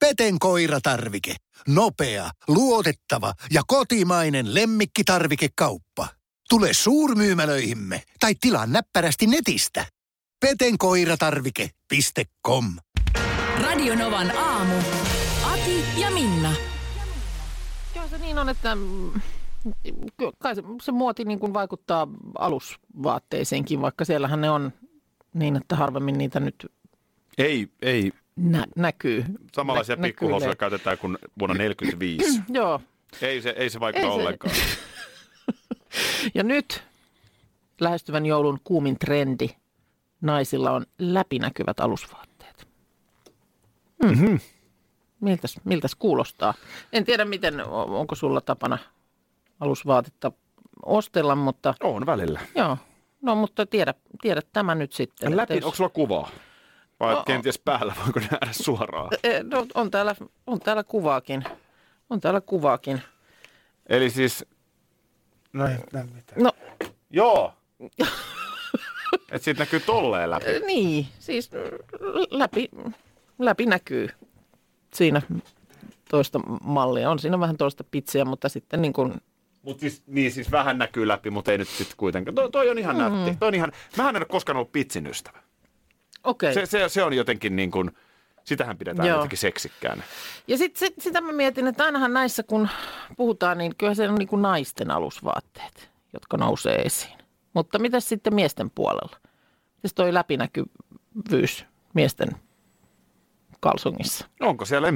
Peten Koiratarvike. Nopea, luotettava ja kotimainen lemmikkitarvikekauppa. Tule suurmyymälöihimme tai tilaa näppärästi netistä. Petenkoiratarvike.com. Radio Novan aamu. Aki ja Minna. Joo, se niin on, että kai se muoti niin kuin vaikuttaa alusvaatteeseenkin, vaikka siellähän ne on niin, että harvemmin niitä nyt ei. Näkyy. Samanlaisia pikkuhousuja käytetään kuin vuonna 1945. Joo. Ei se vaikuttaa ollenkaan. Ja nyt lähestyvän joulun kuumin trendi. Naisilla on läpinäkyvät alusvaatteet. Mm-hmm. Miltäs kuulostaa? En tiedä, onko sulla tapana alusvaatetta ostella, mutta... On välillä. Joo. No, mutta tiedät tämä nyt sitten. Onko sulla kuvaa? Vai kenties päällä, voiko nähdä suoraan? No, on täällä kuvaakin. Eli siis... No ei näy mitään. No. Joo. Että siitä näkyy tolleen läpi. Niin, siis läpi näkyy. Siinä toista mallia on. Siinä on vähän toista pitsiä, mutta sitten niin kuin... Mut siis vähän näkyy läpi, mutta ei nyt sitten kuitenkaan. Toi on ihan nätti. Mähän en ole koskaan ollut pitsin ystävä. Okei. Okay. Se on jotenkin niin kuin... Sitähän pidetään jotenkin seksikkäänä. Ja sitten sitä mä mietin, että ainahan näissä kun puhutaan, niin kyllä se on niin kuin naisten alusvaatteet, jotka nousee esiin. Mutta mitäs sitten miesten puolella? Mitäs toi läpinäkyvyys miesten kalsongissa? Onko siellä?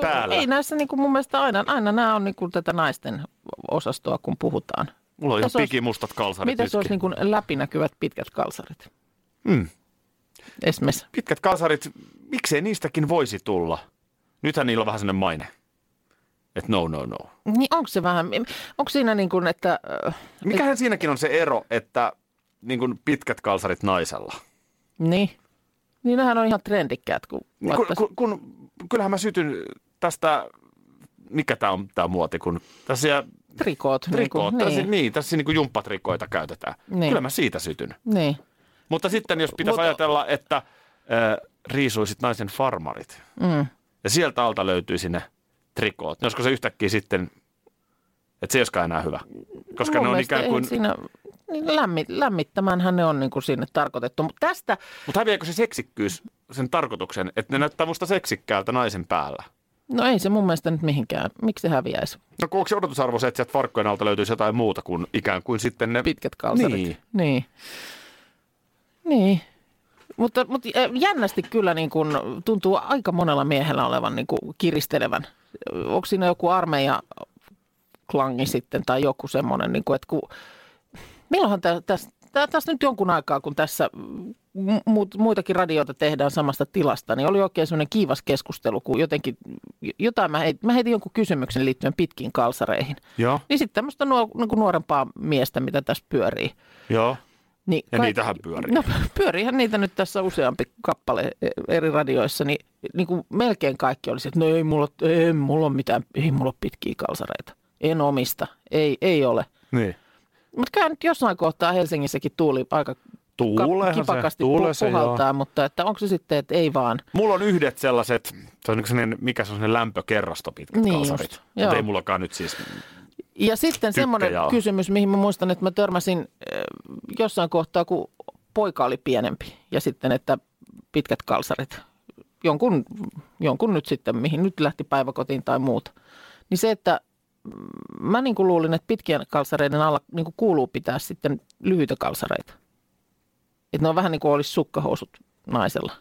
Päällä. Ei näissä niin kuin mun mielestä aina nämä on niin kuin tätä naisten osastoa, kun puhutaan. Mulla on ihan pikimustat kalsarit. Mitäs olisi niin kuin läpinäkyvät pitkät kalsarit? Hmm. Esimerkiksi. Pitkät kalsarit, miksei niistäkin voisi tulla? Nythän niillä on vähän sellainen maine. Että no. Niin onko se vähän, onko siinä niin kuin, että... Mikähän siinäkin on se ero, että niin kuin pitkät kalsarit naisella? Niin. Niin nehän on ihan trendikkäät. Kyllähän mä sytyn tästä, mikä tää on muoti, kun tässä... Trikoot. Niin. Tässä niin kuin jumppatrikoita käytetään. Niin. Kyllä mä siitä sytyn. Niin. Mutta sitten jos pitäisi ajatella, että riisuisit naisen farmarit ja sieltä alta löytyisi ne trikoot. Olisiko se yhtäkkiä sitten, että se ei olisikaan enää hyvä? Koska ne on ikään kuin... Lämmittämänhän ne on niin kuin sinne tarkoitettu. Mutta häviääkö se seksikkyys sen tarkoituksen, että ne näyttää musta seksikkäältä naisen päällä? No ei se mun mielestä nyt mihinkään. Miksi se häviäisi? No onko se odotusarvo se, että sieltä farkkojen alta löytyisi jotain muuta kuin ikään kuin sitten ne... Pitkät kalsarit. Niin. Niin, mutta jännästi kyllä niin kuin tuntuu aika monella miehellä olevan niin kuin kiristelevän. Onko siinä joku armeijaklangi sitten tai joku semmoinen, niin kuin, että kun... Milloinhan tässä nyt jonkun aikaa, kun tässä muitakin radioita tehdään samasta tilasta, niin oli oikein semmoinen kiivas keskustelu, kun jotenkin jotain mä heitin jonkun kysymyksen liittyen pitkiin kalsareihin. Joo. Niin sitten tämmöistä niin kuin nuorempaa miestä, mitä tässä pyörii. Joo. Niin, ja niitähän pyörii. No pyöriihän niitä nyt tässä useampi kappale eri radioissa, niin kuin melkein kaikki olisi, että no ei mulla ole pitkiä kalsareita, en omista, ei ole. Niin. Mutta kyllä nyt jossain kohtaa Helsingissäkin tuuli aika kipakasti puhaltaa, mutta että onko se sitten, että ei vaan. Mulla on yhdet sellaiset, mikä se on sellainen lämpökerrasto pitkät niin kalsarit, mutta ei mullakaan nyt siis... Ja sitten semmoinen kysymys, mihin mä muistan, että mä törmäsin jossain kohtaa, kun poika oli pienempi ja sitten, että pitkät kalsarit, jonkun nyt sitten, mihin nyt lähti päiväkotiin tai muuta. Niin se, että mä niin kuin luulin, että pitkien kalsareiden alla niin kuin kuuluu pitää sitten lyhyitä kalsareita. Että ne on vähän niin kuin olisi sukkahousut naisella.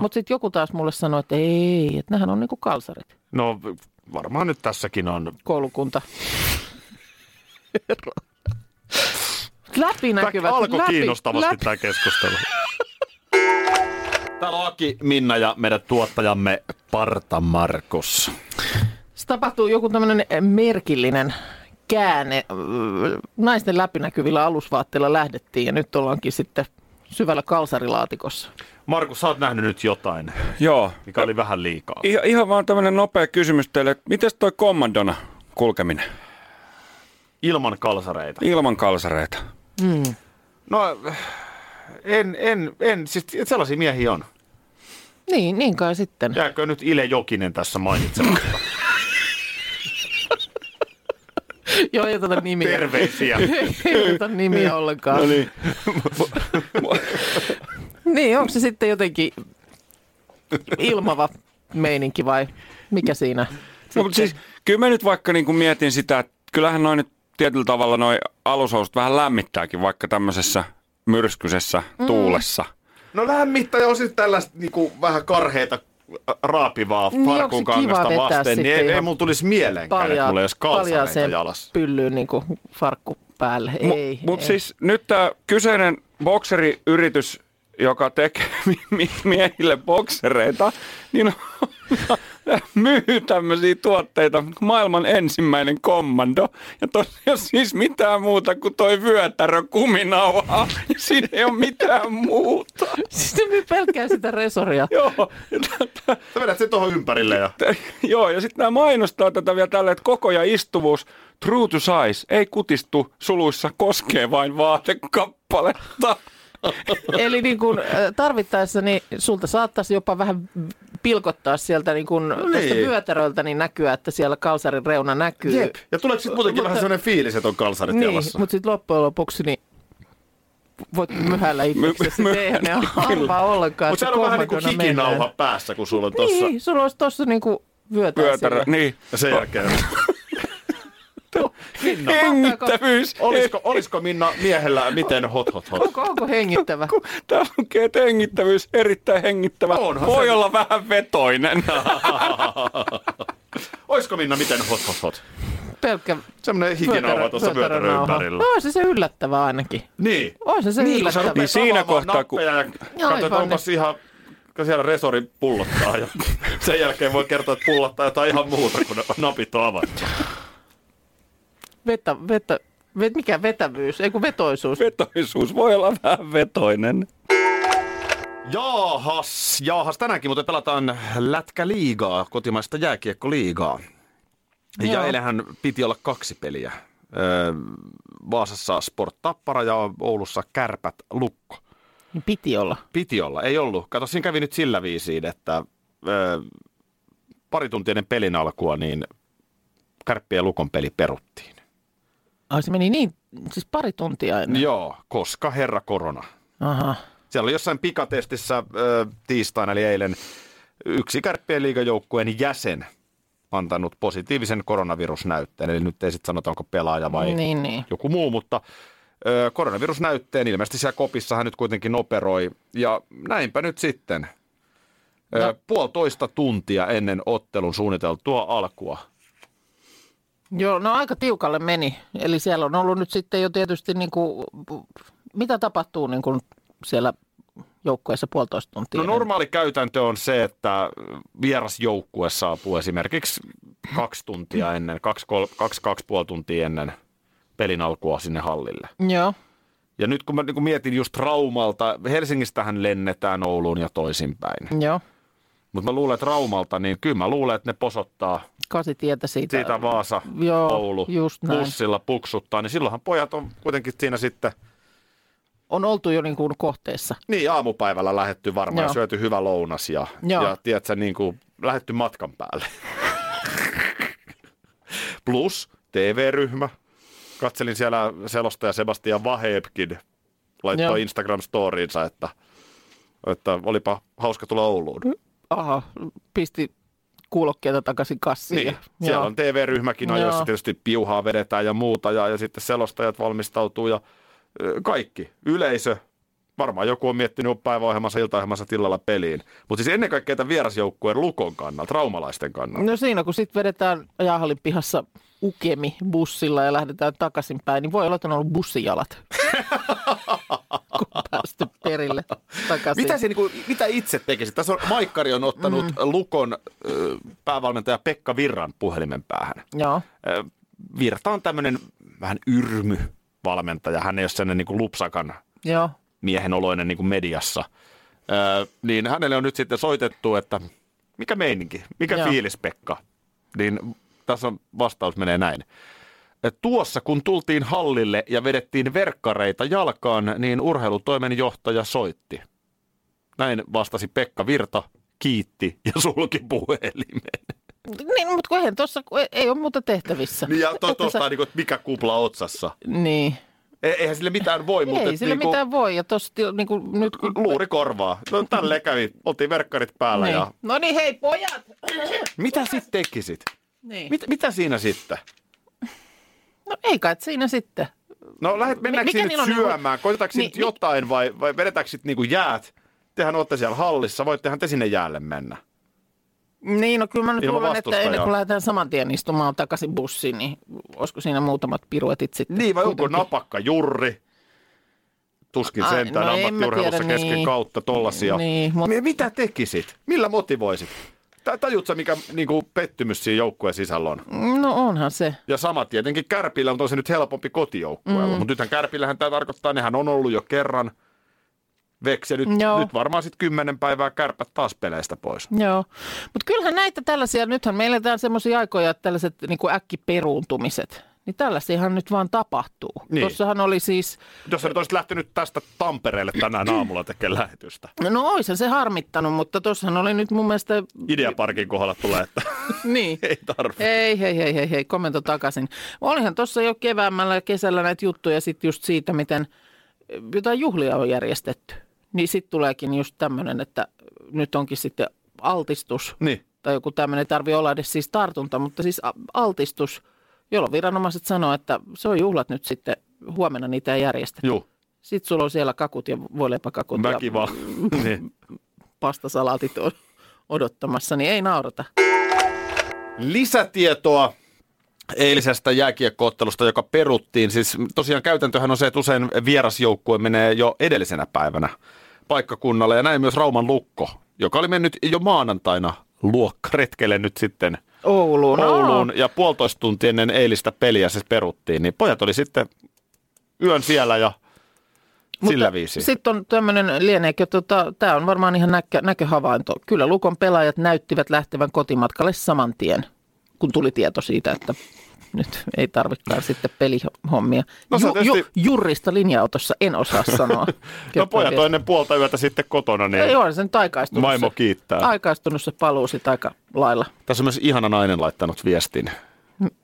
Mutta sitten joku taas mulle sanoi, että ei, että nämähän on niin kuin kalsarit. No varmaan nyt tässäkin on. Koulukunta. Läpinäkyvät. Alkoi kiinnostavasti tämä keskustelu. Täällä on Aki, Minna ja meidän tuottajamme Parta Markus. Se tapahtuu joku tämmöinen merkillinen käänne. Naisten läpinäkyvillä alusvaatteilla lähdettiin ja nyt ollaankin sitten syvällä kalsarilaatikossa. Markus, sä oot nähnyt nyt jotain, mikä oli vähän liikaa. Ihan vaan tämmöinen nopea kysymys teille. Mites toi kommandona kulkeminen? Ilman kalsareita. Mm. No, en, siis sellaisia miehiä on. Niin, niin kai sitten. Jääkö nyt Ile Jokinen tässä mainitsematta? Joo, ei oteta nimiä. Terveisiä. Ei oteta nimiä ollenkaan. No niin. Niin, onko se sitten jotenkin ilmava meininki vai mikä siinä? No, mutta siis, kyllä mä nyt vaikka niin kun mietin sitä, että kyllähän noin nyt tietyllä tavalla noi alusousut vähän lämmittääkin vaikka tämmöisessä myrskysessä tuulessa. No lämmittäjä on siis tällaista niinku vähän karheita raapivaa farkkukangasta niin vasten, niin ei mulla tulisi mieleenkään, että mulla ei olisi kalsareita jalassa. Pyllyyn niinku farkku päälle, ei. Mutta siis nyt tämä kyseinen bokseriyritys, joka tekee miehille boksereita, niin myy tämmöisiä tuotteita, maailman ensimmäinen kommando. Ja tosiaan siis mitään muuta kuin toi vyötärö kuminauhaa. Siinä ei ole mitään muuta. Siis ne myy pelkkää sitä resoria. Joo. Sä vedät sen tohon ympärille. Joo, ja sitten nämä mainostaa tätä vielä tällä, että koko ja istuvuus, true to size, ei kutistu suluissa, koskee vain vaatekappaletta. Eli niin kun tarvittaessa niin sulta saattaisi jopa vähän pilkottaa sieltä niin kun tästä vyötäröltä, niin näkyy, että siellä kalsarin reuna näkyy. Jep. Ja tuleeko sitten muutenkin vähän sellainen fiilis, että on kalsarit jalassa? Niin, mutta sitten loppujen lopuksi niin voit myhäillä itseksesi, eihän ne halpaa ollenkaan. Mutta sehän on vähän niin kuin hikinauha päässä, kun sulla on tossa. Niin, sulla olisi tossa niin kuin vyötärö. Niin, ja sen jälkeen. Minna. Hengittävyys. Olisiko Minna miehellä miten hot? Onko hengittävä? Täällä lukee, että hengittävyys, erittäin hengittävä. Onhan voi se olla vähän vetoinen. Olisiko Minna miten hot? Pelkkä semmoinen hikinauha tuossa vyötärön ympärillä. No on se yllättävää ainakin. Niin. On se yllättävää. Niin siinä kohtaa, kun katsotaan, onko se ihan, kun siellä resori pullottaa. Ja sen jälkeen voi kertoa, että pullottaa jotain ihan muuta, kun napit on avattu. Mikä vetävyys? Ei kun vetoisuus. Vetoisuus voi olla vähän vetoinen. Jaahas tänäänkin, mutta pelataan lätkäliigaa, kotimaista jääkiekkoliigaa. Joo. Ja eilenhän piti olla 2 peliä. Vaasassa Sport Tappara ja Oulussa Kärpät Lukko. Piti olla, ei ollut. Kato, siinä kävi nyt sillä viisiin, että parituntinen pelin alkua, niin Kärppien Lukon peli peruttiin. Ai se meni niin, siis pari tuntia ennen. Joo, koska herra korona. Aha. Siellä oli jossain pikatestissä tiistaina eli eilen yksi Kärppien liigajoukkueen jäsen antanut positiivisen koronavirusnäytteen. Eli nyt ei sitten sanota, onko pelaaja vai joku muu, mutta koronavirusnäytteen ilmeisesti siellä kopissahan nyt kuitenkin operoi. Ja näinpä nyt sitten 1,5 tuntia ennen ottelun suunniteltua alkua. Joo, no aika tiukalle meni. Eli siellä on ollut nyt sitten jo tietysti, niin kuin, mitä tapahtuu niin kuin siellä joukkueessa 1,5 tuntia? No normaali käytäntö on se, että vieras joukkue saapuu esimerkiksi 2 tuntia ennen, 2,5 tuntia ennen pelin alkua sinne hallille. Joo. Ja nyt kun mä niin mietin just Raumalta, Helsingistähän lennetään Ouluun ja toisinpäin. Joo. Mutta mä luulen, että Raumalta, niin kyllä mä luulen, että ne posottaa. 8 tietä siitä. Siitä Vaasa, joo, Oulu, bussilla puksuttaa, niin silloinhan pojat on kuitenkin siinä sitten. On oltu jo niin kuin kohteessa. Niin, aamupäivällä lähetty varmaan, joo, ja syöty hyvä lounas ja tiedätkö, niin kuin lähetty matkan päälle. Plus TV-ryhmä. Katselin siellä selostaja Sebastian Vahebkin laittoi Instagram-storiinsa, että olipa hauska tulla Ouluun. Aha, pisti kuulokkeita takaisin kassiin. Niin, siellä on TV-ryhmäkin ajoissa, tietysti piuhaa vedetään ja muuta, ja sitten selostajat valmistautuu ja kaikki, yleisö. Varmaan joku on miettinyt päiväohjelmansa, iltaohjelmansa tilalla peliin. Mutta siis ennen kaikkea tämän vierasjoukkueen Lukon kannalta, raumalaisten kannalta. No siinä, kun sitten vedetään jäähallin pihassa ukemi bussilla ja lähdetään takaisinpäin, niin voi olla, että on ollut bussijalat. Kun päästy perille takaisin. Mitä itse tekisit? Tässä on, Maikkari on ottanut Lukon päävalmentaja Pekka Virran puhelimen päähän. Joo. Virta on tämmöinen vähän yrmyvalmentaja. Hän ei ole sellainen niin kuin lupsakan miehen oloinen niin kuin mediassa. Niin hänelle on nyt sitten soitettu, että mikä meininki, mikä fiilis Pekka? Niin tässä on, vastaus menee näin. Tuossa kun tultiin hallille ja vedettiin verkkareita jalkaan, niin urheilutoimen johtaja soitti. Näin vastasi Pekka Virta kiitti ja sulki puhelimen. Niin, mutta kun eihän tuossa, ei ole muuta tehtävissä. Niin, ja tuosta sä... niin kuin, mikä kupla otsassa. Niin. Eihän sille mitään voi, mutta... Ei sille niin kuin, mitään voi, ja tuossa niin kuin nyt... Kun... Luuri korvaa. No tälleen kävi, oltiin verkkarit päällä niin. Ja... No niin, hei pojat! Mitä sitten tekisit? Niin. Mitä siinä sitten? No ei kai siinä sitten. No mennäänkö nyt syömään? Koitetaanko nyt jotain vai vedetäänkö sitten niin kuin jäät? Tehän olette siellä hallissa, voittehan te sinne jäälle mennä. Niin, no kyllä mä nyt luulen, että ennen kuin lähdetään saman tien istumaan takaisin bussiin, niin olisiko siinä muutamat piruetit sitten? Niin, vai onko napakka jurri? Tuskin sentään no ammattiurheilussa kesken niin. Kautta tollasia. Niin, mitä tekisit? Millä motivoisit? Tajutko mikä niin kuin pettymys siinä joukkueen sisällä on? No onhan se. Ja sama tietenkin Kärpillä, mutta on se nyt helpompi kotijoukkueella. Mutta nythän Kärpillähän tämä tarkoittaa, nehän on ollut jo kerran. Veksi nyt varmaan sitten 10 päivää Kärpät taas peleistä pois. Joo, mutta kyllähän näitä tällaisia, nythän me eletään semmoisia aikoja, että tällaiset niin kuin äkkiperuuntumiset, niin tällaisiahan nyt vaan tapahtuu. Niin. Tuossahan oli siis... Jos sä nyt olisit lähtenyt tästä Tampereelle tänään aamulla tekemään lähetystä. No oishan se harmittanut, mutta tuossahan oli nyt mun mielestä... Ideaparkin kohdalla tulee, että niin. Ei tarvitse. Hei, komento takaisin. Olihan tuossa jo keväämällä ja kesällä näitä juttuja sitten just siitä, miten jotain juhlia on järjestetty. Niin sitten tuleekin just tämmöinen, että nyt onkin sitten altistus, niin. Tai joku tämmöinen, ei tarvitse olla edes siis tartunta, mutta siis altistus, jolloin viranomaiset sanoo, että se on juhlat nyt sitten, huomenna niitä ei järjestetä. Juh. Sitten sulla on siellä kakut ja voileipäkakut ja pastasalaatit odottamassa, niin ei naurata. Lisätietoa eilisestä jääkiekkoottelusta, joka peruttiin. Siis tosiaan käytäntöhän on se, että usein vierasjoukkue menee jo edellisenä päivänä paikkakunnalle. Ja näin myös Rauman Lukko, joka oli mennyt jo maanantaina luokkaretkelle nyt sitten Ouluun. Ja 1,5 tuntia ennen eilistä peliä se peruttiin. Niin pojat oli sitten yön siellä ja sillä viisi. Sitten on tämmöinen lieneekö, tämä on varmaan ihan näköhavainto. Kyllä Lukon pelaajat näyttivät lähtevän kotimatkalle saman tien. Kun tuli tieto siitä, että nyt ei tarvikaan sitten pelihommia. No, jurrista linja-autossa en osaa sanoa. No pojat on ennen puolta yötä sitten kotona, niin ei ole se nyt aikaistunut. Maimo kiittää. Aikaistunut se paluu sitten aika lailla. Tässä on myös ihana nainen laittanut viestin.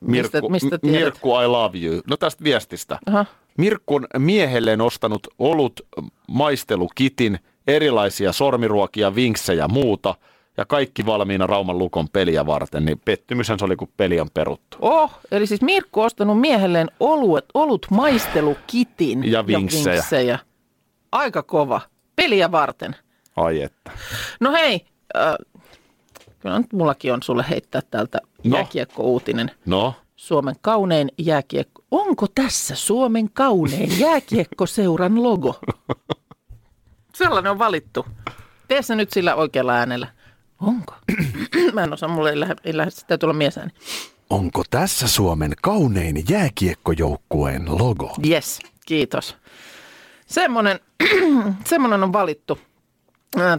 Mistä Mirkku, I love you. No tästä viestistä. Aha. Mirkkun miehelleen ostanut olut, maistelukitin, erilaisia sormiruokia, vinksejä ja muuta. Ja kaikki valmiina Rauman Lukon peliä varten, niin pettymyshän se oli, kun peli on peruttu. Eli siis Mirkku on ostanut miehelleen olut maistelukitin ja vinksejä. Aika kova. Peliä varten. Ai että. No hei, kyllä nyt mullakin on sulle heittää täältä jääkiekko-uutinen. No? Suomen kaunein jääkiekko. Onko tässä Suomen kaunein jääkiekkoseuran logo? Sellainen on valittu. Tee se nyt sillä oikealla äänellä. Onko? Mä en osaa, mulle ei lähde, sitä täytyy olla miesääni. Onko tässä Suomen kaunein jääkiekkojoukkueen logo? Yes, kiitos. Semmonen on valittu.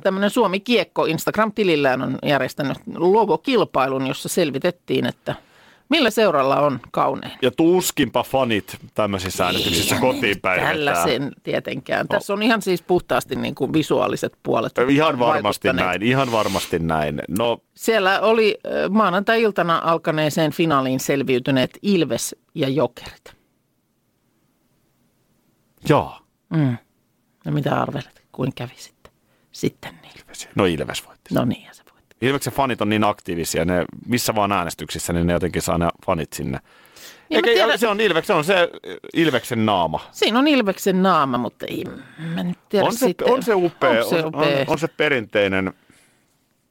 Tämmöinen Suomi Kiekko Instagram-tilillään on järjestänyt logokilpailun, jossa selvitettiin, että millä seuralla on kaunein. Ja tuskinpa fanit tämmöisissä äänestyksissä kotiin päin. Tällaisen tietenkään. Tässä on ihan siis puhtaasti niin kuin visuaaliset puolet. Ihan varmasti näin. No. Siellä oli maanantai-iltana alkaneeseen finaaliin selviytyneet Ilves ja Jokerit. Joo. No mitä arvelet, kuin kävi sitten? Sitten Ilves. No Ilves voitti. No niin ja se voitti. Ilveksen fanit on niin aktiivisia, ne missä vaan äänestyksissä, niin ne jotenkin saa ne fanit sinne. Eikä, se on Ilveksen naama. Siinä on Ilveksen naama, mutta ei, mä nyt tiedä sitten. On se perinteinen.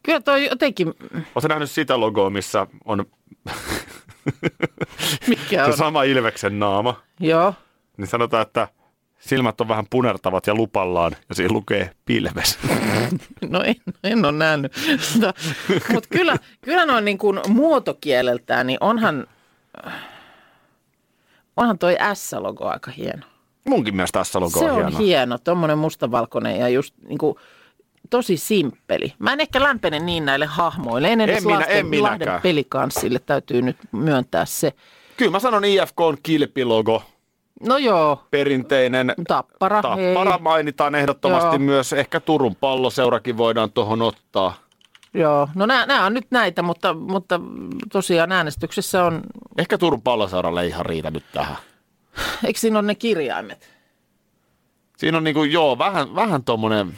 Kyllä toi jotenkin. Oletko nähnyt sitä logoa, missä on mikä on? Se sama Ilveksen naama. Joo. Niin sanotaan, että silmät on vähän punertavat ja lupallaan, ja siinä lukee pilves. No en ole nähnyt. Mutta kyllä noin niin kuin muotokieleltään, niin onhan toi S-logo aika hieno. Munkin mielestä S-logo on hieno. Se on hieno, tommonen mustavalkoinen ja just niin kuin tosi simppeli. Mä en ehkä lämpene niin näille hahmoille. En edes Lahden pelikanssille täytyy nyt myöntää se. Kyllä mä sanon IFK on kilpilogo. No joo. Perinteinen tappara mainitaan ehdottomasti joo. Myös. Ehkä Turun palloseurakin voidaan tuohon ottaa. Joo, no nämä on nyt näitä, mutta tosiaan äänestyksessä on... Ehkä Turun Pallasaralle ei ihan riitä nyt tähän. Eikö siinä ole ne kirjaimet? Siinä on niinku, joo, vähän tommonen...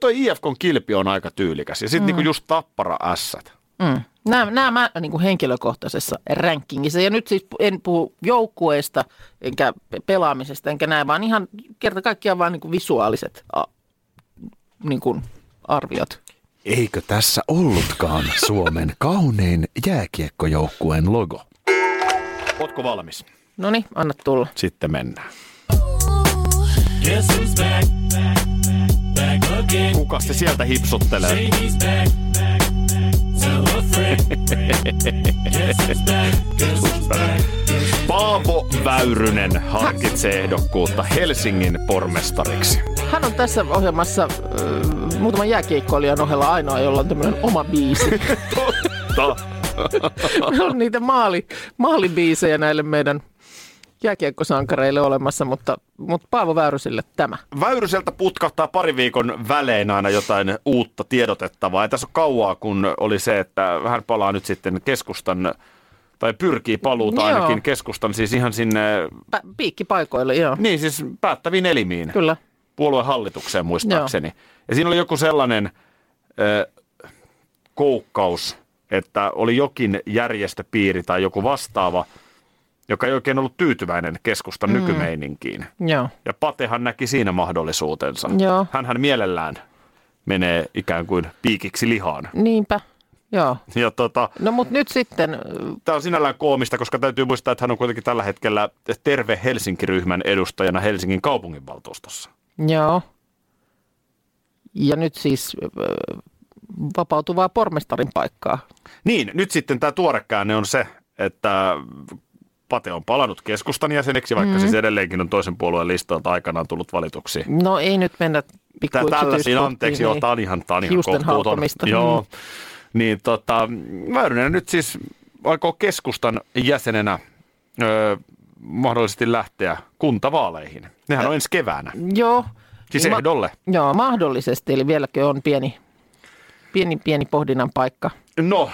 Toi IFK:n kilpi on aika tyylikäs ja sitten niinku just Tappara-ässät. Mm. Nämä mä niinku henkilökohtaisessa rankingissa ja nyt siis en puhu joukkueista enkä pelaamisesta enkä näin, vaan ihan kerta kaikkiaan vaan niinku visuaaliset niinku arviot. Eikö tässä ollutkaan Suomen kaunein jääkiekkojoukkueen logo? Ootko valmis? Noniin, anna tulla. Sitten mennään. Kuka se sieltä hipsuttelee? Paavo Väyrynen harkitsee ehdokkuutta Helsingin pormestariksi. Hän on tässä ohjelmassa muutaman jääkiekkoilijan ohella ainoa, jolla on tämmöinen oma biisi. Totta. Meillä on niitä maalibiisejä näille meidän jääkiekkosankareille olemassa, mutta Paavo Väyryselle tämä. Väyryseltä putkahtaa pari viikon välein aina jotain uutta tiedotettavaa. Ei tässä ole kauaa, kun oli se, että hän palaa nyt sitten keskustan, tai pyrkii paluuta ainakin keskustan, siis ihan sinne... Piikkipaikoille, joo. Niin, siis päättäviin elimiin. Kyllä. Puoluehallitukseen muistaakseni. Joo. Ja siinä oli joku sellainen koukkaus, että oli jokin järjestöpiiri tai joku vastaava, joka ei oikein ollut tyytyväinen keskustan nykymeininkiin. Joo. Ja Patehan näki siinä mahdollisuutensa. Joo. Hänhän mielellään menee ikään kuin piikiksi lihaan. Niinpä, joo. Ja no mut nyt sitten... Tämä on sinällään koomista, koska täytyy muistaa, että hän on kuitenkin tällä hetkellä Terve Helsinki-ryhmän edustajana Helsingin kaupunginvaltuustossa. Joo. Ja nyt siis... vapautuvaa pormestarin paikkaa. Niin, nyt sitten tämä tuore käänne on se, että Pate on palannut keskustan jäseneksi, vaikka siis edelleenkin on toisen puolueen listalta aikanaan tullut valituksi. No ei nyt mennä pikkuiksi. Tällaisiin anteeksi, joo, tämä on ihan kohtuuton. Joo, niin Väyrynen nyt siis aikoo keskustan jäsenenä mahdollisesti lähteä kuntavaaleihin. Nehän on ensi keväänä. Joo. Siis ehdolle. Joo, mahdollisesti, eli vieläkö on pieni pohdinnan paikka. No,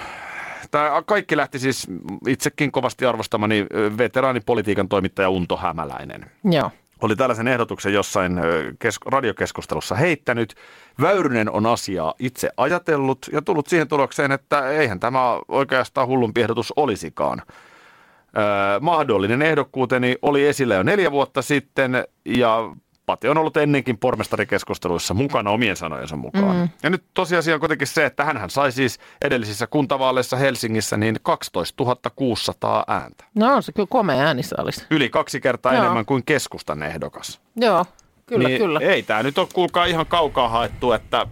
tämä kaikki lähti siis itsekin kovasti arvostamani veteraanipolitiikan toimittaja Unto Hämäläinen. Joo. Oli tällaisen ehdotuksen jossain radiokeskustelussa heittänyt. Väyrynen on asiaa itse ajatellut ja tullut siihen tulokseen, että eihän tämä oikeastaan hullumpi ehdotus olisikaan. Mahdollinen ehdokkuuteni oli esillä jo 4 vuotta sitten ja... Pate on ollut ennenkin pormestarikeskusteluissa mukana omien sanojensa mukaan. Mm. Ja nyt tosiasia on kuitenkin se, että hänhän sai siis edellisissä kuntavaaleissa Helsingissä niin 12 600 ääntä. No on se kyllä komea äänisaalis. Yli 2 kertaa enemmän kuin keskustan ehdokas. Joo, kyllä, niin kyllä. Ei tämä nyt ole kuulkaa ihan kaukaa haettu, että...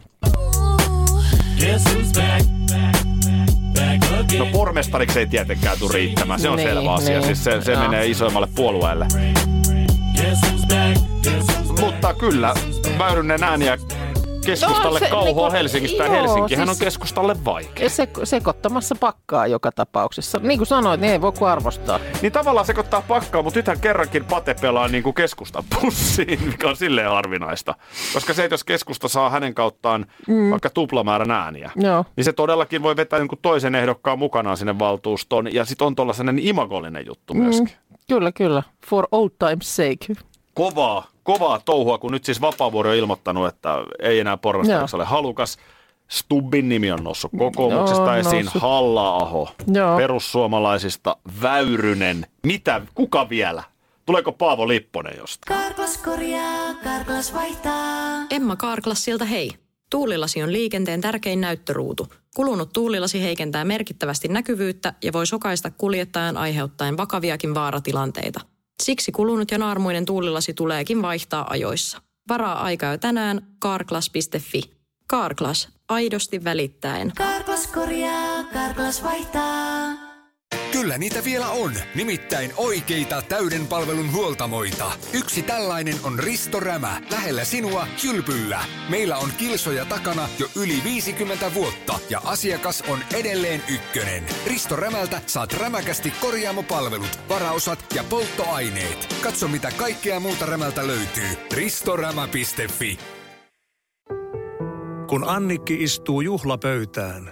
No pormestariksi ei tietenkään tule riittämään, se on selvä asia. Siis se menee isoimmalle puolueelle. Mutta kyllä, Väyrynen ääniä keskustalle kauhoa Helsingistä. Joo, Helsinkihän siis on keskustalle vaikea. Sekoittamassa pakkaa joka tapauksessa. Niin kuin sanoit, niin ei voi kuin arvostaa. Niin tavallaan sekoittaa pakkaa, mutta nythän kerrankin Pate pelaa niin kuin keskustan pussiin, mikä on silleen harvinaista. Koska se, jos keskusta saa hänen kauttaan vaikka tuplamäärän ääniä, niin se todellakin voi vetää jonkun toisen ehdokkaan mukanaan sinne valtuustoon. Ja sitten on tuollainen imagollinen juttu myöskin. Kyllä, kyllä. For old time's sake. Kovaa touhua, kun nyt siis Vapaavuori on ilmoittanut, että ei enää porrastajiksi ole halukas. Stubbin nimi on noussut kokoomuksesta esiin. Halla-aho, perussuomalaisista, Väyrynen. Mitä? Kuka vielä? Tuleeko Paavo Lipponen jostain? Carglass korjaa, Carglass vaihtaa. Emma Carglassilta hei. Tuulilasi on liikenteen tärkein näyttöruutu. Kulunut tuulilasi heikentää merkittävästi näkyvyyttä ja voi sokaista kuljettajan aiheuttaen vakaviakin vaaratilanteita. Siksi kulunut ja naarmuinen tuulilasi tuleekin vaihtaa ajoissa. Varaa aikaa jo tänään Carglass.fi. Carglass. Aidosti välittäen. Carglass korjaa, Carglass vaihtaa. Kyllä niitä vielä on. Nimittäin oikeita täyden palvelun huoltamoita. Yksi tällainen on Risto Rämä. Lähellä sinua, Kylpyllä. Meillä on kilsoja takana jo yli 50 vuotta ja asiakas on edelleen ykkönen. Risto Rämältä saat rämäkästi korjaamopalvelut, varaosat ja polttoaineet. Katso mitä kaikkea muuta Rämältä löytyy. Ristorämä.fi. Kun Annikki istuu juhlapöytään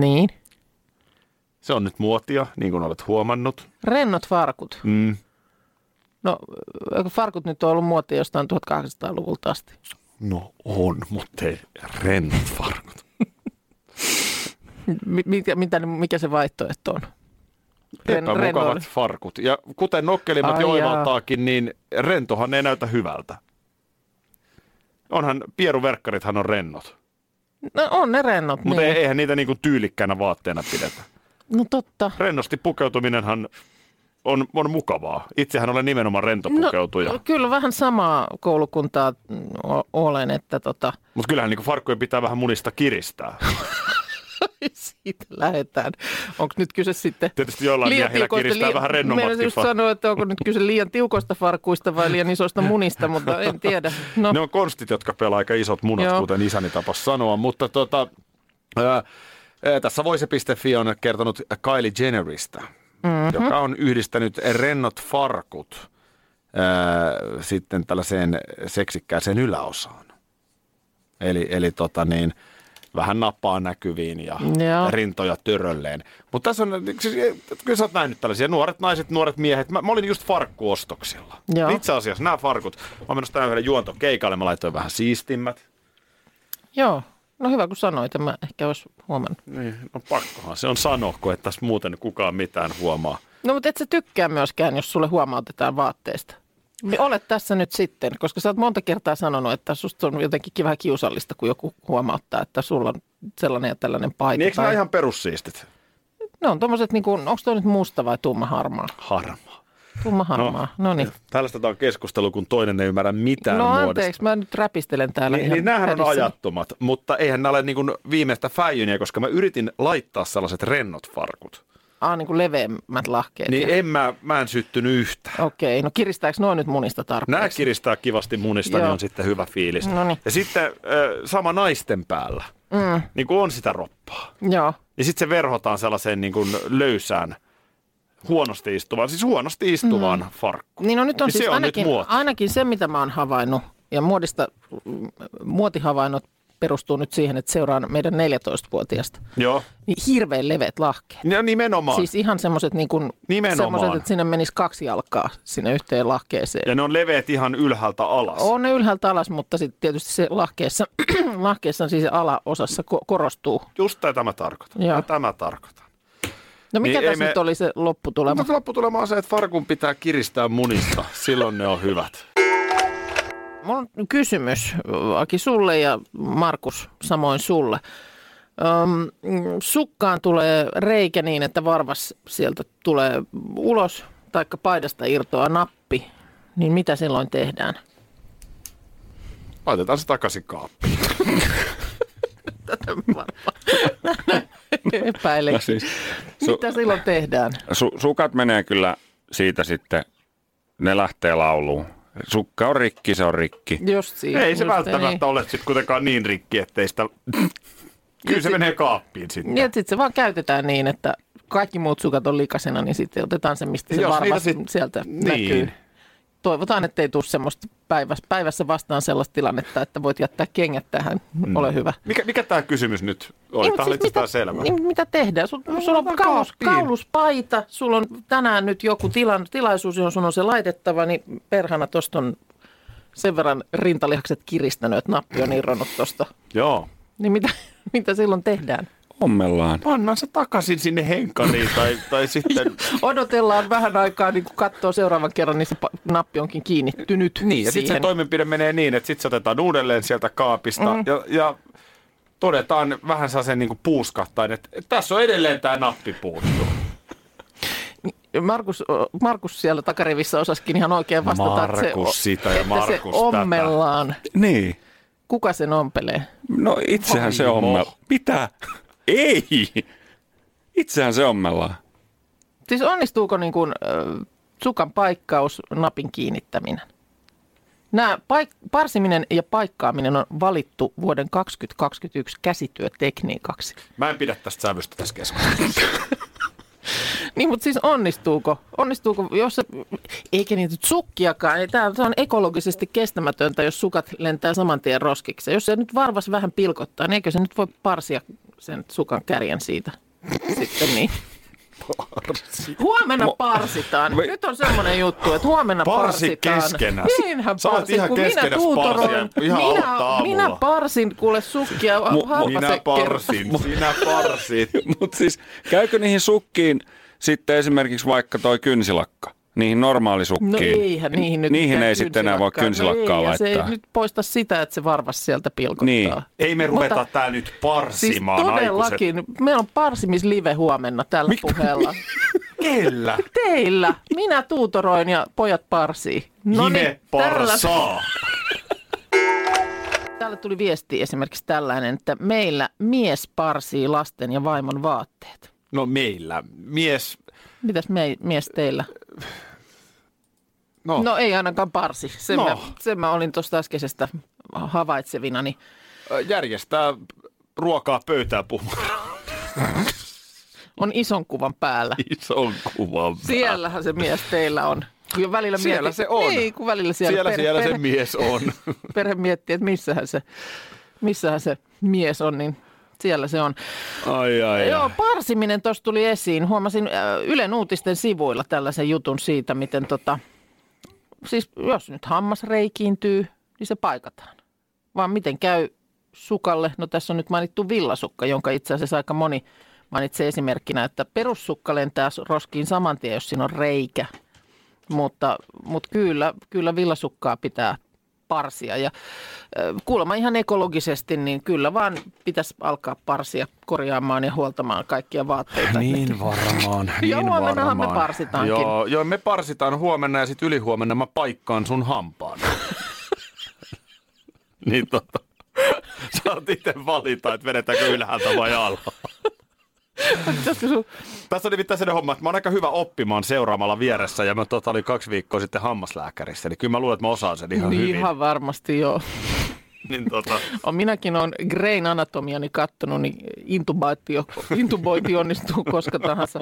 Niin. Se on nyt muotia, niin kuin olet huomannut. Rennot farkut? Mm. No, farkut nyt on ollut muotia jostain 1800-luvulta asti. No on, mutta ei rennot farkut. Mikä se vaihtoehto on? Epämukavat farkut. Ja kuten nokkelimmat jo oivaltaakin, niin rentohan ei näytä hyvältä. Onhan, pieruverkkarithan on rennot. No on ne rennot. Mutta niin. Eihän niitä niinku tyylikkäänä vaatteena pidetä. No totta. Rennosti pukeutuminenhan on mukavaa. Itsehän olen nimenomaan rentopukeutuja. No, kyllä vähän samaa koulukuntaa olen, että . Mutta kyllähän niinku farkkuja pitää vähän munista kiristää. Siitä lähdetään. Onko nyt kyse sitten tietysti jollain miehillä kiristää vähän rennommatkin. Meillä just sanoa, että onko nyt kyse liian tiukoista farkuista vai liian isoista munista, mutta en tiedä. No. Ne on konstit, jotka pelaa aika isot munat, joo, kuten isäni tapas sanoa. Mutta tässä Voice.fi on kertonut Kylie Jenneristä, joka on yhdistänyt rennot farkut sitten tällaiseen seksikkääseen yläosaan. Eli vähän nappaa näkyviin ja rintoja törölleen. Mutta tässä on, kyllä sä oot nähnyt tällaisia nuoret naiset, nuoret miehet. Mä olin just farkkuostoksilla. Joo. Itse asiassa nämä farkut, mä oon menossa tämmöinen juontokeikalle, mä laitoin vähän siistimmät. Joo, no hyvä kun sanoit, mä ehkä olisi huomannut. Niin, no pakkohan se on sanoko, että tässä muuten kukaan mitään huomaa. No mutta et sä tykkää myöskään, jos sulle huomautetaan vaatteesta. Niin olet tässä nyt sitten, koska sä oot monta kertaa sanonut, että susta on jotenkin vähän kiusallista, kun joku huomauttaa, että sulla on sellainen ja tällainen paita. Niin eikö nämä ihan perussiistit? Ne on tommoset, niin kuin, onko toi nyt musta vai tumma harmaa? Harmaa. Tumma harmaa, no niin. Tällaista tämä on keskustelu, kun toinen ei ymmärrä mitään muodosta. No anteeksi, mä nyt räpistelen täällä. Niin näähän on ajattomat, mutta eihän nämä ole niin kuin viimeistä fäijyniä, koska mä yritin laittaa sellaiset rennot farkut. Niin kuin leveämmät lahkeet. Niin mä en syttynyt yhtään. Okei, no kiristääkö nuo nyt munista tarpeeksi? Nämä kiristää kivasti munista, joo, niin on sitten hyvä fiilis. Noniin. Ja sitten sama naisten päällä, niin kuin on sitä roppaa. Joo. Ja sitten se verhotaan sellaiseen niin kuin löysään, huonosti istuvaan farkkuun. Niin no nyt on niin siis ainakin se, mitä mä oon havainnut, ja muotihavainnot perustuu nyt siihen, että seuraan meidän 14-vuotiaasta. Joo. Niin hirveän leveät lahkeet. Ja nimenomaan. Siis ihan semmoiset, niin kuin, semmoiset, että sinne menisi 2 jalkaa sinne yhteen lahkeeseen. Ja ne on leveät ihan ylhäältä alas. On ne ylhäältä alas, mutta sitten tietysti se lahkeessa siis alaosassa korostuu. Just tätä mä tarkoitan. Joo. Tätä mä tarkoitan. No mikä niin tässä nyt oli se lopputulema? No, lopputulema on se, että farkun pitää kiristää munista. Silloin ne on hyvät. Mulla on kysymys, Aki, sulle ja Markus samoin sulle. Sukkaan tulee reikä niin, että varvas sieltä tulee ulos, taikka paidasta irtoaa nappi. Niin mitä silloin tehdään? Laitetaan se takaisin kaappiin. Tätä varmaan epäileksi. Mitä silloin tehdään? Sukat menee kyllä siitä sitten, ne lähtee lauluun. Sukka on rikki, se on rikki. Just siinä. Ei se välttämättä niin ole sitten kuitenkaan niin rikki, ettei sitä... Kyllä se menee kaappiin sitten. Niin, sitten se vaan käytetään niin, että kaikki muut sukat on likasena, niin sitten otetaan se, mistä se varmasti sieltä näkyy. Toivotaan, ettei tule semmoista päivässä vastaan sellaista tilannetta, että voit jättää kengät tähän. Ole hyvä. Mikä tämä kysymys nyt oli? Tämä oli itse selvä. Mitä tehdään? Sulla on kauluspaita, sulla on tänään nyt joku tilaisuus, johon sun on se laitettava, niin perhana tuosta on sen verran rintalihakset kiristänyt, että nappi on irronnut tuosta. Joo. Niin mitä silloin tehdään? Ommellaan. Pannaan se takaisin sinne henkariin tai sitten... Odotellaan vähän aikaa, niin kun katsoo seuraavan kerran, niin se nappi onkin kiinnittynyt niin, ja sitten se toimenpide menee niin, että sitten se otetaan uudelleen sieltä kaapista ja todetaan vähän sellaisen niin kuin puuskahtain, että tässä on edelleen tämä nappi puuttuu. Markus siellä takarivissä osaskin ihan oikein vastata, että se ommellaan. Tätä. Niin. Kuka sen ompelee? No itsehän Vaimo. Se ommellaan. Mitä? Ei! Itsehän se ommellaan. Siis onnistuuko niin kuin, sukan paikkaus, napin kiinnittäminen? Nämä parsiminen ja paikkaaminen on valittu vuoden 2021 käsityötekniikaksi. Mä en pidä tästä sävystä tässä keskustelussa. Niin, mutta siis onnistuuko? Onnistuuko, jos eikä niitä sukkiakaan? Niin tää on ekologisesti kestämätöntä, jos sukat lentää saman tien roskiksi. Jos se nyt varvas vähän pilkottaa, niin eikö se nyt voi parsia sen sukan kärjen siitä? Sitten niin. Parsi. Huomenna parsitaan. Nyt on semmoinen juttu, että huomenna parsitaan. Parsi keskenäs. Niinhän parsin, kun minä tuutoroin. Minä parsin, kuule sukkia harva se kerran. Minä parsin. Mutta siis käykö niihin sukkiin sitten esimerkiksi vaikka toi kynsilakka? Niihin normaalisukkiin. No eihän niihin nyt. Niihin ei sitten enää voi kynsilakkaa no laittaa. Se ei nyt poista sitä, että se varvas sieltä pilkottaa. Niin. Ei me ruveta tää nyt parsimaan siis todellakin. Aikuiset. Meillä on parsimislive huomenna tällä puheella. Kellä? Teillä. Minä tuutoroin ja pojat parsii. Noniin, parsaa. Täällä tuli viesti esimerkiksi tällainen, että meillä mies parsii lasten ja vaimon vaatteet. No meillä. Mies. Mitäs mies teillä? No ei ainakaan parsi. Sen mä olin tuosta äskeisestä havaitsevinani. Järjestää ruokaa pöytään puhumaan. On ison kuvan päällä. Ison kuvan päällä. Siellähän se mies teillä on. Kun välillä siellä miettii, se on. Ei, kun välillä siellä se mies on. Perhe miettii, että missähän se mies on, niin... Siellä se on. Ai. Joo, parsiminen tuossa tuli esiin. Huomasin Ylen uutisten sivuilla tällaisen jutun siitä, miten siis jos nyt hammas reikiintyy, niin se paikataan. Vaan miten käy sukalle? No tässä on nyt mainittu villasukka, jonka itse asiassa aika moni mainitsee esimerkkinä, että perussukka lentää roskiin saman tien, jos siinä on reikä. Mutta kyllä villasukkaa pitää parsia. Ja kuulemma ihan ekologisesti, niin kyllä vaan pitäisi alkaa parsia korjaamaan ja huoltamaan kaikkia vaatteita. Niin varmaan. Joo, huomennahan me parsitaankin. Joo, me parsitaan huomenna ja sitten ylihuomenna mä paikkaan sun hampaan. Niin saat itse valita, että vedetäänkö ylhäältä vai alhaalta. Tässä on nimittäin sellainen homma, että mä oon aika hyvä oppimaan seuraamalla vieressä ja mä olin 2 viikkoa sitten hammaslääkärissä, eli kyllä mä luulen, että mä osaan sen ihan hyvin. Ihan varmasti joo. Niin Minäkin olen Greyn anatomiani kattonut, niin intubointi onnistuu koska tahansa.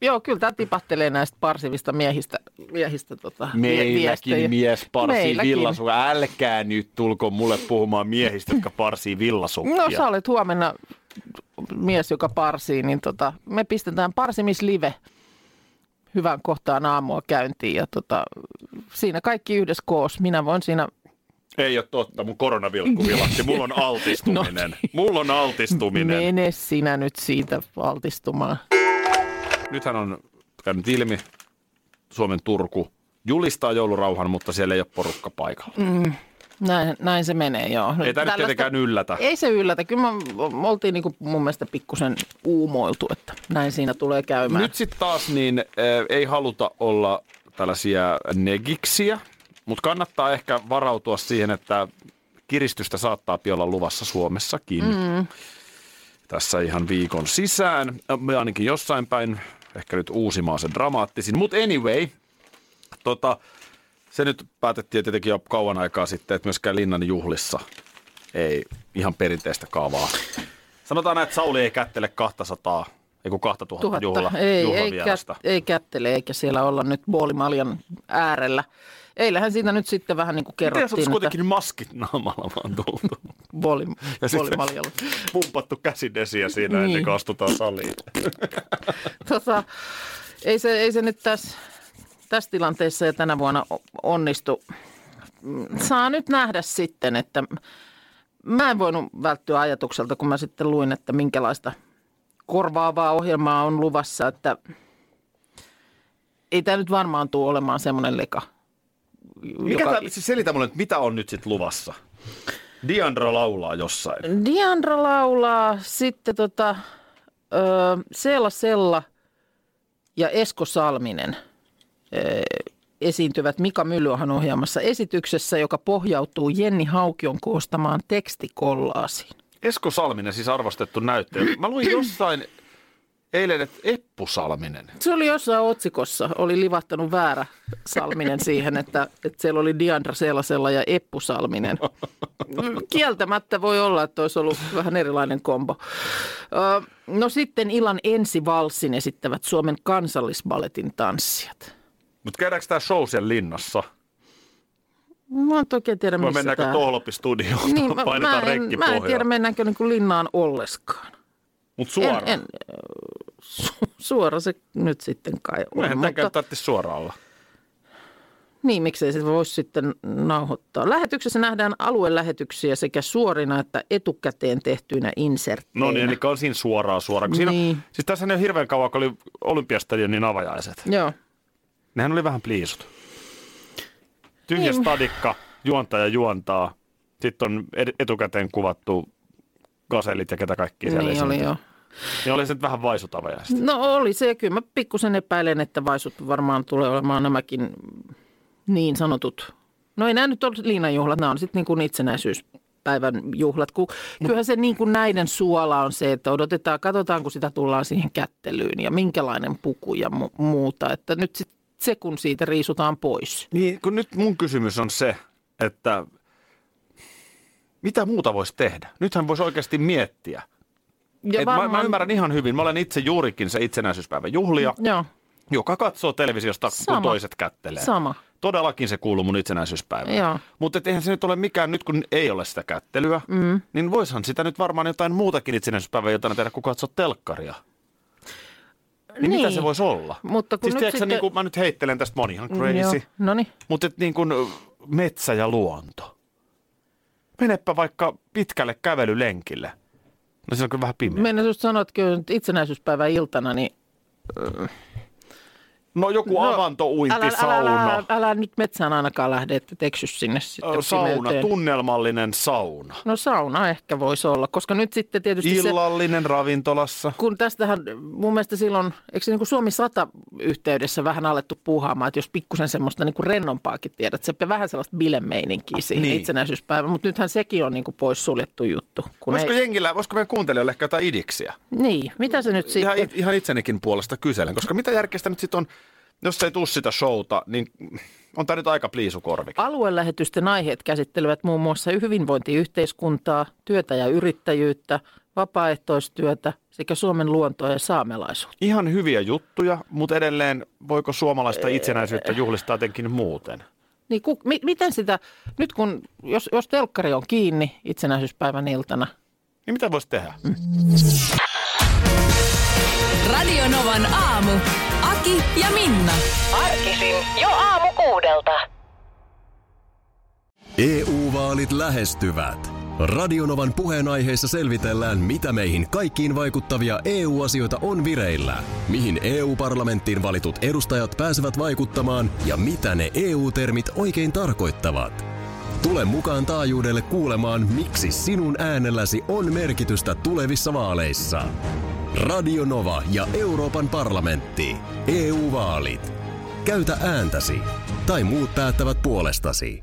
Joo, kyllä tämä tipahtelee näistä parsivista miehistä meilläkin mies parsii villasukkia. Älkää nyt tulko mulle puhumaan miehistä, jotka parsii villasukkia. No sä olet huomenna mies, joka parsii, niin me pistetään parsimislive hyvään kohtaan aamua käyntiin. Ja siinä kaikki yhdessä koos. Minä voin siinä... Ei ole totta, mun koronavilkku vilahti. Mulla on altistuminen. Mene sinä nyt siitä altistumaan. Nythän on käynyt ilmi Suomen Turku julistaa joulurauhan, mutta siellä ei ole porukka paikalla. Näin se menee, joo. Ei tämä nyt tietenkään yllätä. Ei se yllätä. Kyllä me oltiin niin kuin mun mielestä pikkusen uumoiltu, että näin siinä tulee käymään. Nyt sitten taas niin ei haluta olla tällaisia negiksiä, mutta kannattaa ehkä varautua siihen, että kiristystä saattaa olla luvassa Suomessakin. Tässä ihan viikon sisään. Me ainakin jossain päin, ehkä nyt Uusimaa se dramaattisin. Mutta anyway, se nyt päätettiin tietenkin jo kauan aikaa sitten, että myöskään linnan juhlissa ei ihan perinteistä kaavaa. Sanotaan näin, että Sauli ei kättele 200, ei kun 2000 juhlavierasta. Ei kättele, eikä siellä olla nyt boolimaljan äärellä. Eilähän siitä nyt sitten vähän niin kuin kerrottiin. Miten sä kuitenkin maskit naamalla vaan tultu? Ja sitten pumpattu käsidesiä siinä niin. Ennen kuin astutaan saliin. Ei se nyt tässä tilanteessa ja tänä vuonna onnistu. Saa nyt nähdä sitten, että mä en voinut välttyä ajatukselta, kun mä sitten luin, että minkälaista korvaavaa ohjelmaa on luvassa, että ei tämä nyt varmaan tule olemaan semmoinen leka. Selitä mulle, että mitä on nyt sitten luvassa? Diandra laulaa jossain. Diandra laulaa, sitten Sella ja Esko Salminen esiintyvät Mika Myllyahan ohjaamassa esityksessä, joka pohjautuu Jenni Haukion koostamaan tekstikollaasiin. Esko Salminen, siis arvostettu näyttelijä. Mä luin jossain eilen, että Eppu Salminen. Se oli jossain otsikossa, oli livahtanut väärä Salminen siihen, että siellä oli Diandra Selasella ja Eppu Salminen. Kieltämättä voi olla, että olisi ollut vähän erilainen kombo. No sitten illan ensivalssin esittävät Suomen kansallisbaletin tanssijat. Mutta käydäänkö tämä show siellä linnassa? Mä en oikein tiedä, missä tämä... Mennäänkö Toholopi-studioon? Niin, painetaan rekki pohjaan. Mä en tiedä, mennäänkö niin kuin linnaan olleskaan. Mutta suoraan? Suora se nyt sitten kai on. Mehän tämän käyttää suoraan olla. Niin, miksei se voisi sitten nauhoittaa. Lähetyksessä nähdään aluelähetyksiä sekä suorina että etukäteen tehtyinä insertteinä. No niin, eli siinä suoraan. Siinä, niin. Siis tässähän ei ole hirveän kauan, kun oli Olympiastadionin avajaiset. Joo. Nehän oli vähän pliisut. Tyhjä stadikka, juontaja juontaa. Sitten on etukäteen kuvattu gaselit ja ketä kaikkia siellä esiintyy. Niin oli joo. Niin oli se nyt vähän vaisutavajaista. No oli se, kyllä mä pikkusen epäilen, että vaisut varmaan tulee olemaan nämäkin niin sanotut. No ei nämä nyt ole liinanjuhlat, nämä on sitten niin kuin itsenäisyyspäivän juhlat. Kyllähän se niin kuin näiden suola on se, että odotetaan, katsotaan kun sitä tullaan siihen kättelyyn ja minkälainen puku ja muuta. Että nyt sitten se, kun siitä riisutaan pois. Niin, kun nyt mun kysymys on se, että mitä muuta voisi tehdä? Nythän voisi oikeasti miettiä. Varmaan... Mä ymmärrän ihan hyvin. Mä olen itse juurikin se itsenäisyyspäivän juhlija, joka katsoo televisiosta, kun toiset kättelee. Sama. Todellakin se kuuluu mun itsenäisyyspäivään. Mutta eihän se nyt ole mikään, nyt kun ei ole sitä kättelyä, niin voishan sitä nyt varmaan jotain muutakin itsenäisyyspäivää jotain tehdä, kun katsoo telkkaria. Niin, mitä se voisi olla? Mutta kun siis tiedätkö, niin mä nyt heittelen tästä, mä oon ihan crazy, mutta niin kuin metsä ja luonto. Menepä vaikka pitkälle kävelylenkille. No siinä on kyllä vähän pimeä. Mennä just sanoa, että kyllä itsenäisyyspäivän iltana, niin... No joku avantouintisauna. Älä nyt metsään ainakaan lähde, että teksys sinne sitten. Sauna, tunnelmallinen sauna. No sauna ehkä voisi olla, koska nyt sitten tietysti illallinen se, ravintolassa. Kun tästähän mun mielestä silloin, eikö se niin kuin Suomi 100 yhteydessä vähän alettu puuhaamaan, että jos pikkusen semmoista niin kuin rennompaakin tiedät, se vähän sellaista bilemeininkiä siihen itsenäisyyspäivään, mutta nythän sekin on niin kuin pois suljettu juttu. Voisiko meidän kuuntelijoille ehkä jotain idiksiä? Niin, mitä se nyt sitten? Ihan itsenikin puolesta kyselen, koska mitä järkeistä nyt sitten on? Jos ei tule sitä showta, niin on tämä nyt aika pliisukorvikin. Aluelähetysten aiheet käsittelevät muun muassa hyvinvointiyhteiskuntaa, työtä ja yrittäjyyttä, vapaaehtoistyötä sekä Suomen luontoa ja saamelaisuutta. Ihan hyviä juttuja, mutta edelleen voiko suomalaista itsenäisyyttä juhlistaa jotenkin muuten? Niin, miten sitä, nyt kun, jos telkkari on kiinni itsenäisyyspäivän iltana. Niin mitä voisi tehdä? Radio Novan aamu. Aki ja Minna. Arkisin jo aamu 6:00. EU-vaalit lähestyvät. Radio Novan puheenaiheessa selvitellään, mitä meihin kaikkiin vaikuttavia EU-asioita on vireillä, mihin EU-parlamenttiin valitut edustajat pääsevät vaikuttamaan ja mitä ne EU-termit oikein tarkoittavat. Tule mukaan taajuudelle kuulemaan, miksi sinun äänelläsi on merkitystä tulevissa vaaleissa. Radio Nova ja Euroopan parlamentti. EU-vaalit. Käytä ääntäsi. Tai muut päättävät puolestasi.